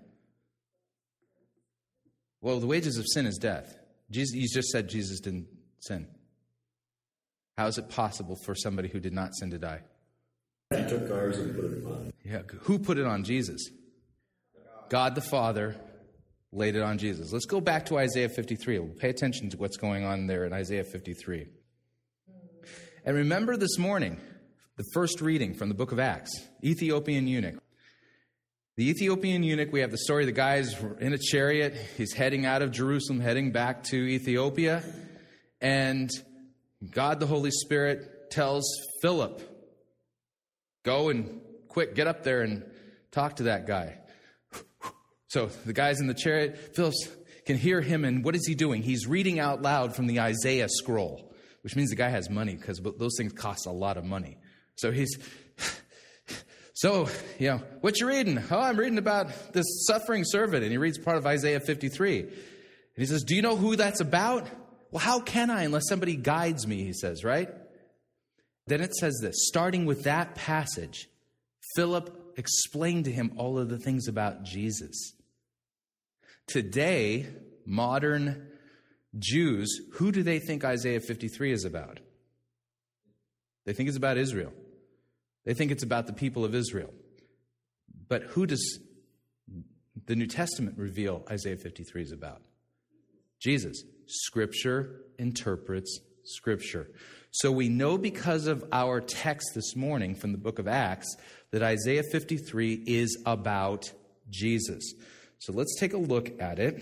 Well, the wages of sin is death. You just said Jesus didn't sin. How is it possible for somebody who did not sin to die? He took ours and put it on. Yeah, who put it on Jesus? God the Father laid it on Jesus. Let's go back to Isaiah 53. We'll pay attention to what's going on there in Isaiah 53. And remember this morning, the first reading from the book of Acts, Ethiopian eunuch. The Ethiopian eunuch, we have the story, the guy's in a chariot. He's heading out of Jerusalem, heading back to Ethiopia. And God, the Holy Spirit, tells Philip, go and quick, get up there and talk to that guy. So the guy's in the chariot. Philip can hear him, and what is he doing? He's reading out loud from the Isaiah scroll, which means the guy has money because those things cost a lot of money. So what you reading? Oh, I'm reading about this suffering servant. And he reads part of Isaiah 53. And he says, do you know who that's about? Well, how can I unless somebody guides me, he says, right? Then it says this, starting with that passage, Philip explained to him all of the things about Jesus. Today, modern Jews, who do they think Isaiah 53 is about? They think it's about Israel. They think it's about the people of Israel. But who does the New Testament reveal Isaiah 53 is about? Jesus. Scripture interprets Scripture. So we know because of our text this morning from the book of Acts that Isaiah 53 is about Jesus. So let's take a look at it.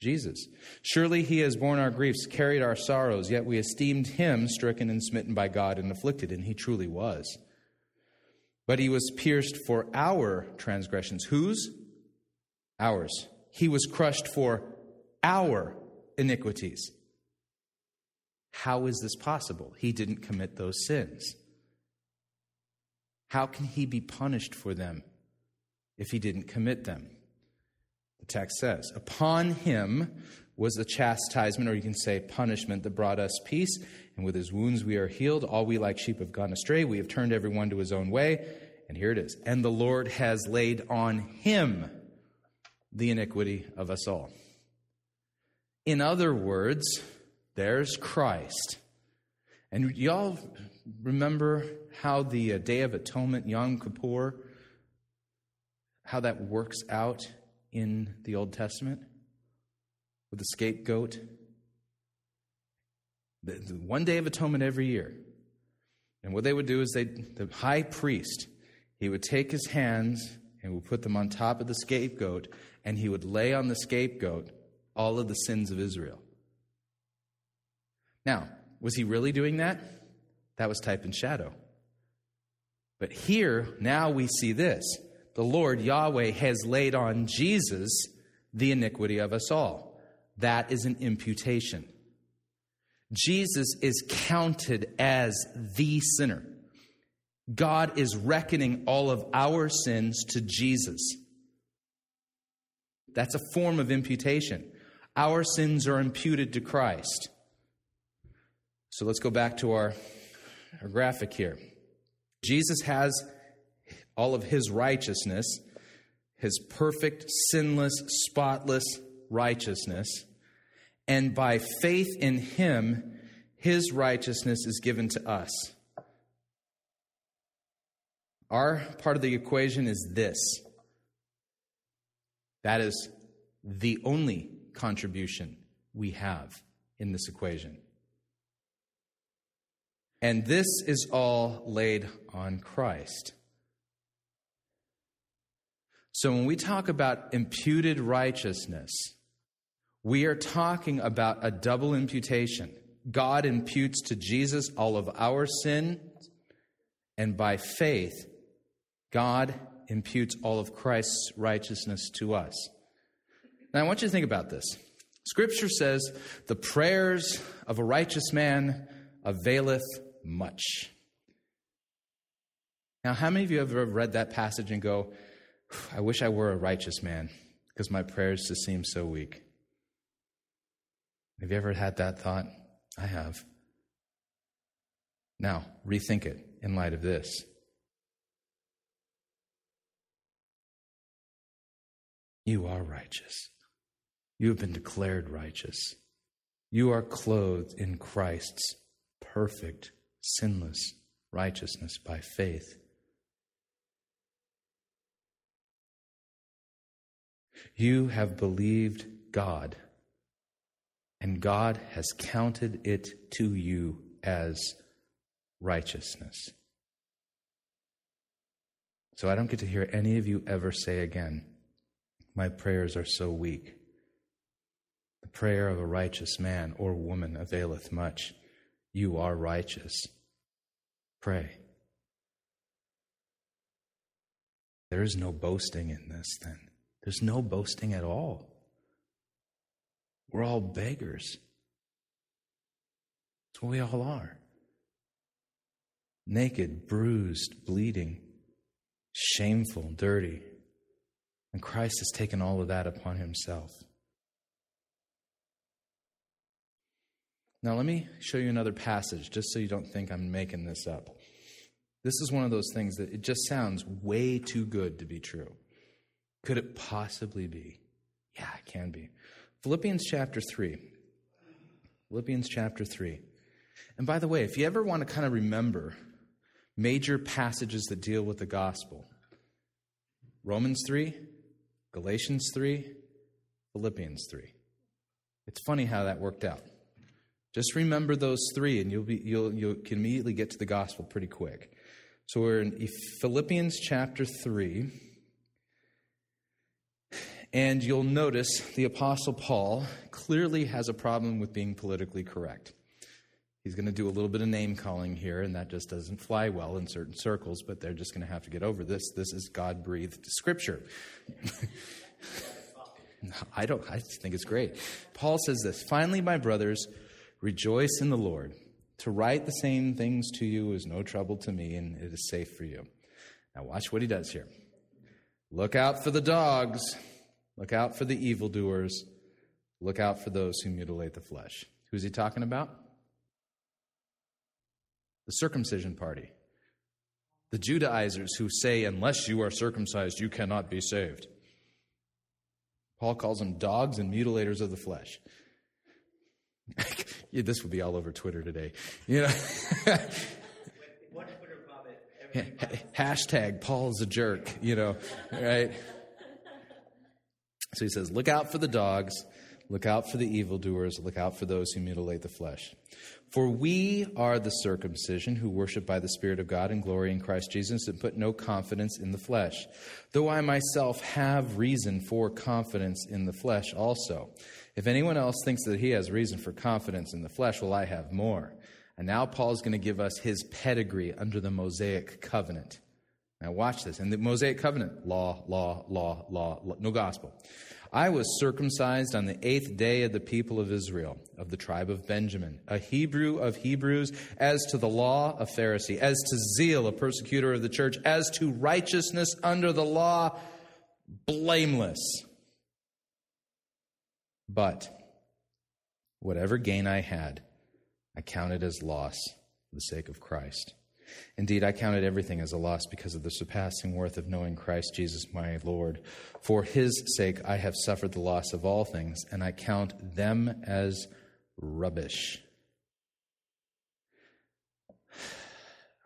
Jesus. Surely he has borne our griefs, carried our sorrows, yet we esteemed him stricken and smitten by God and afflicted, and he truly was. But he was pierced for our transgressions. Whose? Ours. He was crushed for our iniquities. How is this possible? He didn't commit those sins. How can he be punished for them if he didn't commit them? The text says, upon him was the chastisement, or you can say punishment, that brought us peace, and with his wounds we are healed. All we like sheep have gone astray. We have turned everyone to his own way. And here it is. And the Lord has laid on him the iniquity of us all. In other words, there's Christ. And y'all remember how the Day of Atonement, Yom Kippur, how that works out in the Old Testament? With the scapegoat. The one Day of Atonement every year. And what they would do is the high priest, he would take his hands and would put them on top of the scapegoat, and he would lay on the scapegoat all of the sins of Israel. Now, was he really doing that? That was type and shadow. But here, now we see this. The Lord, Yahweh, has laid on Jesus the iniquity of us all. That is an imputation. Jesus is counted as the sinner. God is reckoning all of our sins to Jesus. That's a form of imputation. Our sins are imputed to Christ. So let's go back to our graphic here. Jesus has all of his righteousness, his perfect, sinless, spotless righteousness. And by faith in him, his righteousness is given to us. Our part of the equation is this. That is the only contribution we have in this equation. And this is all laid on Christ. So when we talk about imputed righteousness, we are talking about a double imputation. God imputes to Jesus all of our sin, and by faith, God imputes all of Christ's righteousness to us. Now, I want you to think about this. Scripture says, the prayers of a righteous man availeth much. Now, how many of you have ever read that passage and go, I wish I were a righteous man because my prayers just seem so weak? Have you ever had that thought? I have. Now, rethink it in light of this. You are righteous. You have been declared righteous. You are clothed in Christ's perfect, sinless righteousness by faith. You have believed God, and God has counted it to you as righteousness. So I don't get to hear any of you ever say again, my prayers are so weak. The prayer of a righteous man or woman availeth much. You are righteous. Pray. There is no boasting in this then. There's no boasting at all. We're all beggars. That's what we all are. Naked, bruised, bleeding, shameful, dirty. And Christ has taken all of that upon himself. Now let me show you another passage, just so you don't think I'm making this up. This is one of those things that it just sounds way too good to be true. Could it possibly be? Yeah, it can be. Philippians chapter 3. And by the way, if you ever want to kind of remember major passages that deal with the gospel, Romans 3, Galatians 3, Philippians 3. It's funny how that worked out. Just remember those three and you can immediately get to the gospel pretty quick. So we're in Philippians chapter 3. And you'll notice the Apostle Paul clearly has a problem with being politically correct. He's going to do a little bit of name-calling here, and that just doesn't fly well in certain circles, but they're just going to have to get over this. This is God-breathed Scripture. I think it's great. Paul says this, finally, my brothers, rejoice in the Lord. To write the same things to you is no trouble to me, and it is safe for you. Now watch what he does here. Look out for the dogs. Look out for the evildoers. Look out for those who mutilate the flesh. Who's he talking about? The circumcision party. The Judaizers who say, unless you are circumcised, you cannot be saved. Paul calls them dogs and mutilators of the flesh. This would be all over Twitter today. You know? One Twitter comment. Hashtag Paul's a jerk, you know, right? So he says, look out for the dogs, look out for the evildoers, look out for those who mutilate the flesh. For we are the circumcision who worship by the Spirit of God and glory in Christ Jesus and put no confidence in the flesh, though I myself have reason for confidence in the flesh also. If anyone else thinks that he has reason for confidence in the flesh, well, I have more. And now Paul's going to give us his pedigree under the Mosaic Covenant. Now watch this. In the Mosaic Covenant, law, no gospel. I was circumcised on the eighth day of the people of Israel, of the tribe of Benjamin, a Hebrew of Hebrews, as to the law, a Pharisee, as to zeal, a persecutor of the church, as to righteousness under the law, blameless. But whatever gain I had, I counted as loss for the sake of Christ. Indeed, I counted everything as a loss because of the surpassing worth of knowing Christ Jesus my Lord. For his sake I have suffered the loss of all things, and I count them as rubbish.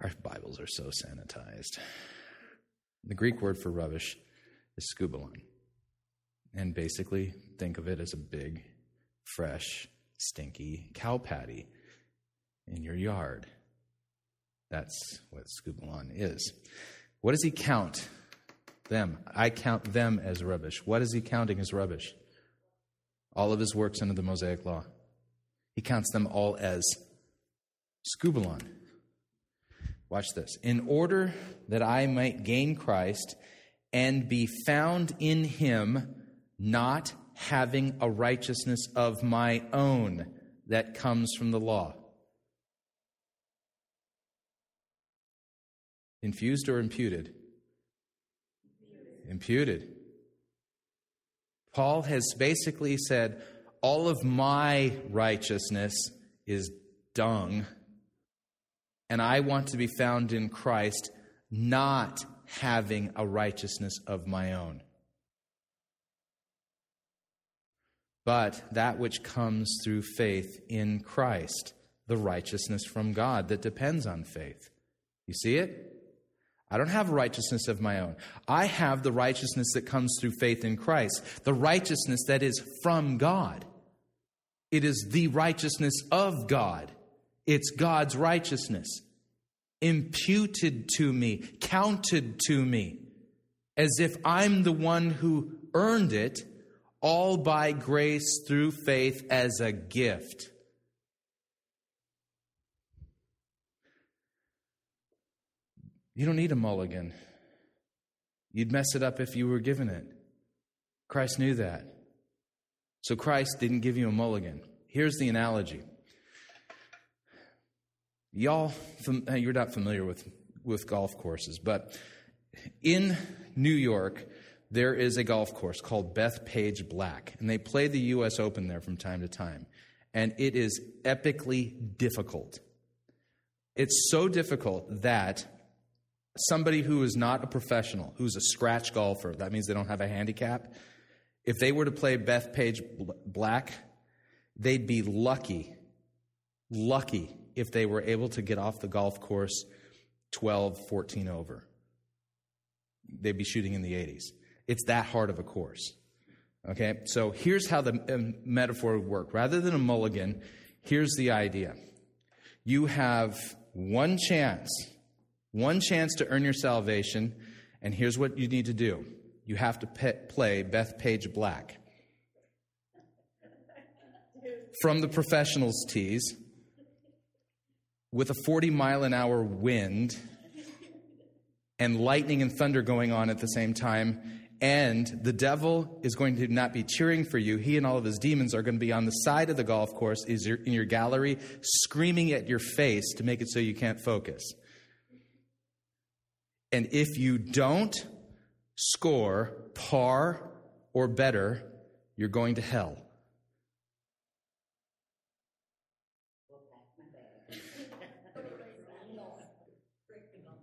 Our Bibles are so sanitized. The Greek word for rubbish is skubalon. And basically, think of it as a big, fresh, stinky cow patty in your yard. That's what skubalon is. What does he count? Them. I count them as rubbish. What is he counting as rubbish? All of his works under the Mosaic Law. He counts them all as skubalon. Watch this. In order that I might gain Christ and be found in him, not having a righteousness of my own that comes from the law. Infused or imputed? Imputed. Paul has basically said, all of my righteousness is dung, and I want to be found in Christ, not having a righteousness of my own, but that which comes through faith in Christ, the righteousness from God that depends on faith. You see it? I don't have righteousness of my own. I have the righteousness that comes through faith in Christ, the righteousness that is from God. It is the righteousness of God. It's God's righteousness imputed to me, counted to me, as if I'm the one who earned it, all by grace through faith as a gift. You don't need a mulligan. You'd mess it up if you were given it. Christ knew that. So Christ didn't give you a mulligan. Here's the analogy. Y'all, you're not familiar with golf courses, but in New York, there is a golf course called Bethpage Black, and they play the U.S. Open there from time to time, and it is epically difficult. It's so difficult that somebody who is not a professional, who's a scratch golfer, that means they don't have a handicap, if they were to play Bethpage Black, they'd be lucky if they were able to get off the golf course 12, 14 over. They'd be shooting in the 80s. It's that hard of a course. Okay, so here's how the metaphor would work. Rather than a mulligan, here's the idea. You have one chance to earn your salvation, and here's what you need to do. You have to play Bethpage Black. From the professionals' tees, with a 40-mile-an-hour wind, and lightning and thunder going on at the same time, and the devil is going to not be cheering for you. He and all of his demons are going to be on the side of the golf course, in your gallery, screaming at your face to make it so you can't focus. And if you don't score par or better, you're going to hell.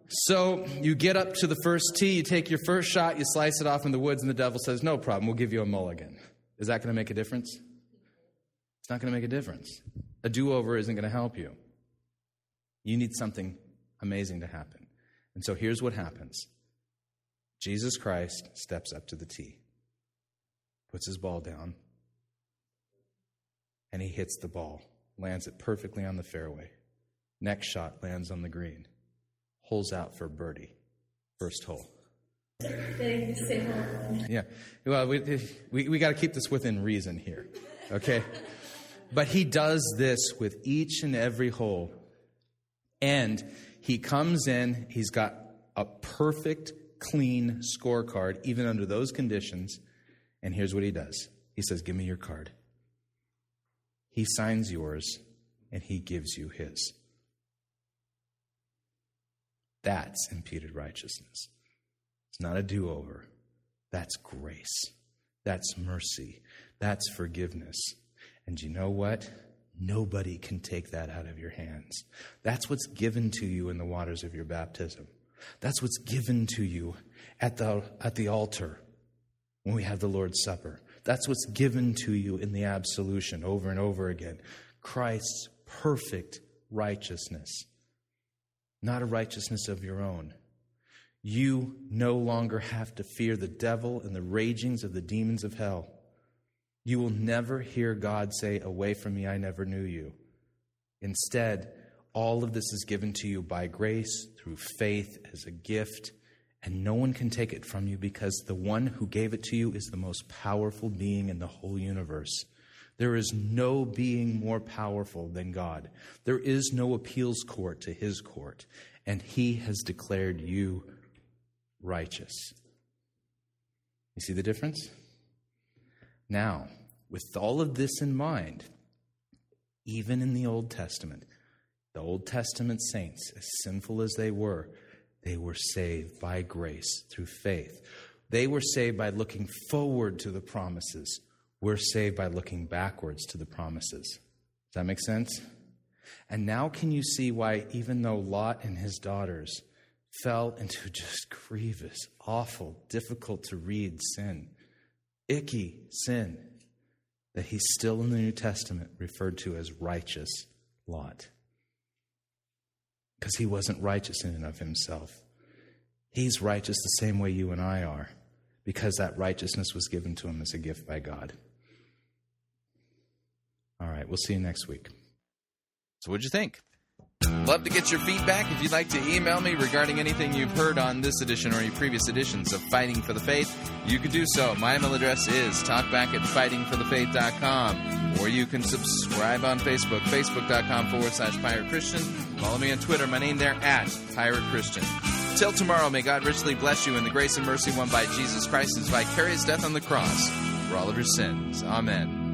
So you get up to the first tee, you take your first shot, you slice it off in the woods, and the devil says, no problem, we'll give you a mulligan. Is that going to make a difference? It's not going to make a difference. A do-over isn't going to help you. You need something amazing to happen. And so here's what happens. Jesus Christ steps up to the tee, puts his ball down, and he hits the ball, lands it perfectly on the fairway. Next shot lands on the green, holes out for birdie, first hole. Yeah, well, we got to keep this within reason here, okay? But he does this with each and every hole, and he comes in, he's got a perfect, clean scorecard, even under those conditions. And here's what he does. He says, give me your card. He signs yours, and he gives you his. That's imputed righteousness. It's not a do-over. That's grace. That's mercy. That's forgiveness. And you know what? Nobody can take that out of your hands. That's what's given to you in the waters of your baptism. That's what's given to you at the altar when we have the Lord's Supper. That's what's given to you in the absolution over and over again. Christ's perfect righteousness, not a righteousness of your own. You no longer have to fear the devil and the ragings of the demons of hell. You will never hear God say, "Away from me, I never knew you." Instead, all of this is given to you by grace, through faith, as a gift, and no one can take it from you because the one who gave it to you is the most powerful being in the whole universe. There is no being more powerful than God. There is no appeals court to his court, and he has declared you righteous. You see the difference? Now, with all of this in mind, even in the Old Testament saints, as sinful as they were saved by grace through faith. They were saved by looking forward to the promises. We're saved by looking backwards to the promises. Does that make sense? And now can you see why, even though Lot and his daughters fell into just grievous, awful, difficult-to-read sin, icky sin, that he's still in the New Testament referred to as righteous Lot? Because he wasn't righteous in and of himself. He's righteous the same way you and I are, because that righteousness was given to him as a gift by God. All right, we'll see you next week. So what'd you think? Love to get your feedback. If you'd like to email me regarding anything you've heard on this edition or any previous editions of Fighting for the Faith, you can do so. My email address is talkback@fightingforthefaith.com, or you can subscribe on Facebook, facebook.com/Pirate Christian. Follow me on Twitter, my name there, @Pirate Christian. Till tomorrow, may God richly bless you in the grace and mercy won by Jesus Christ, his vicarious death on the cross for all of your sins. Amen.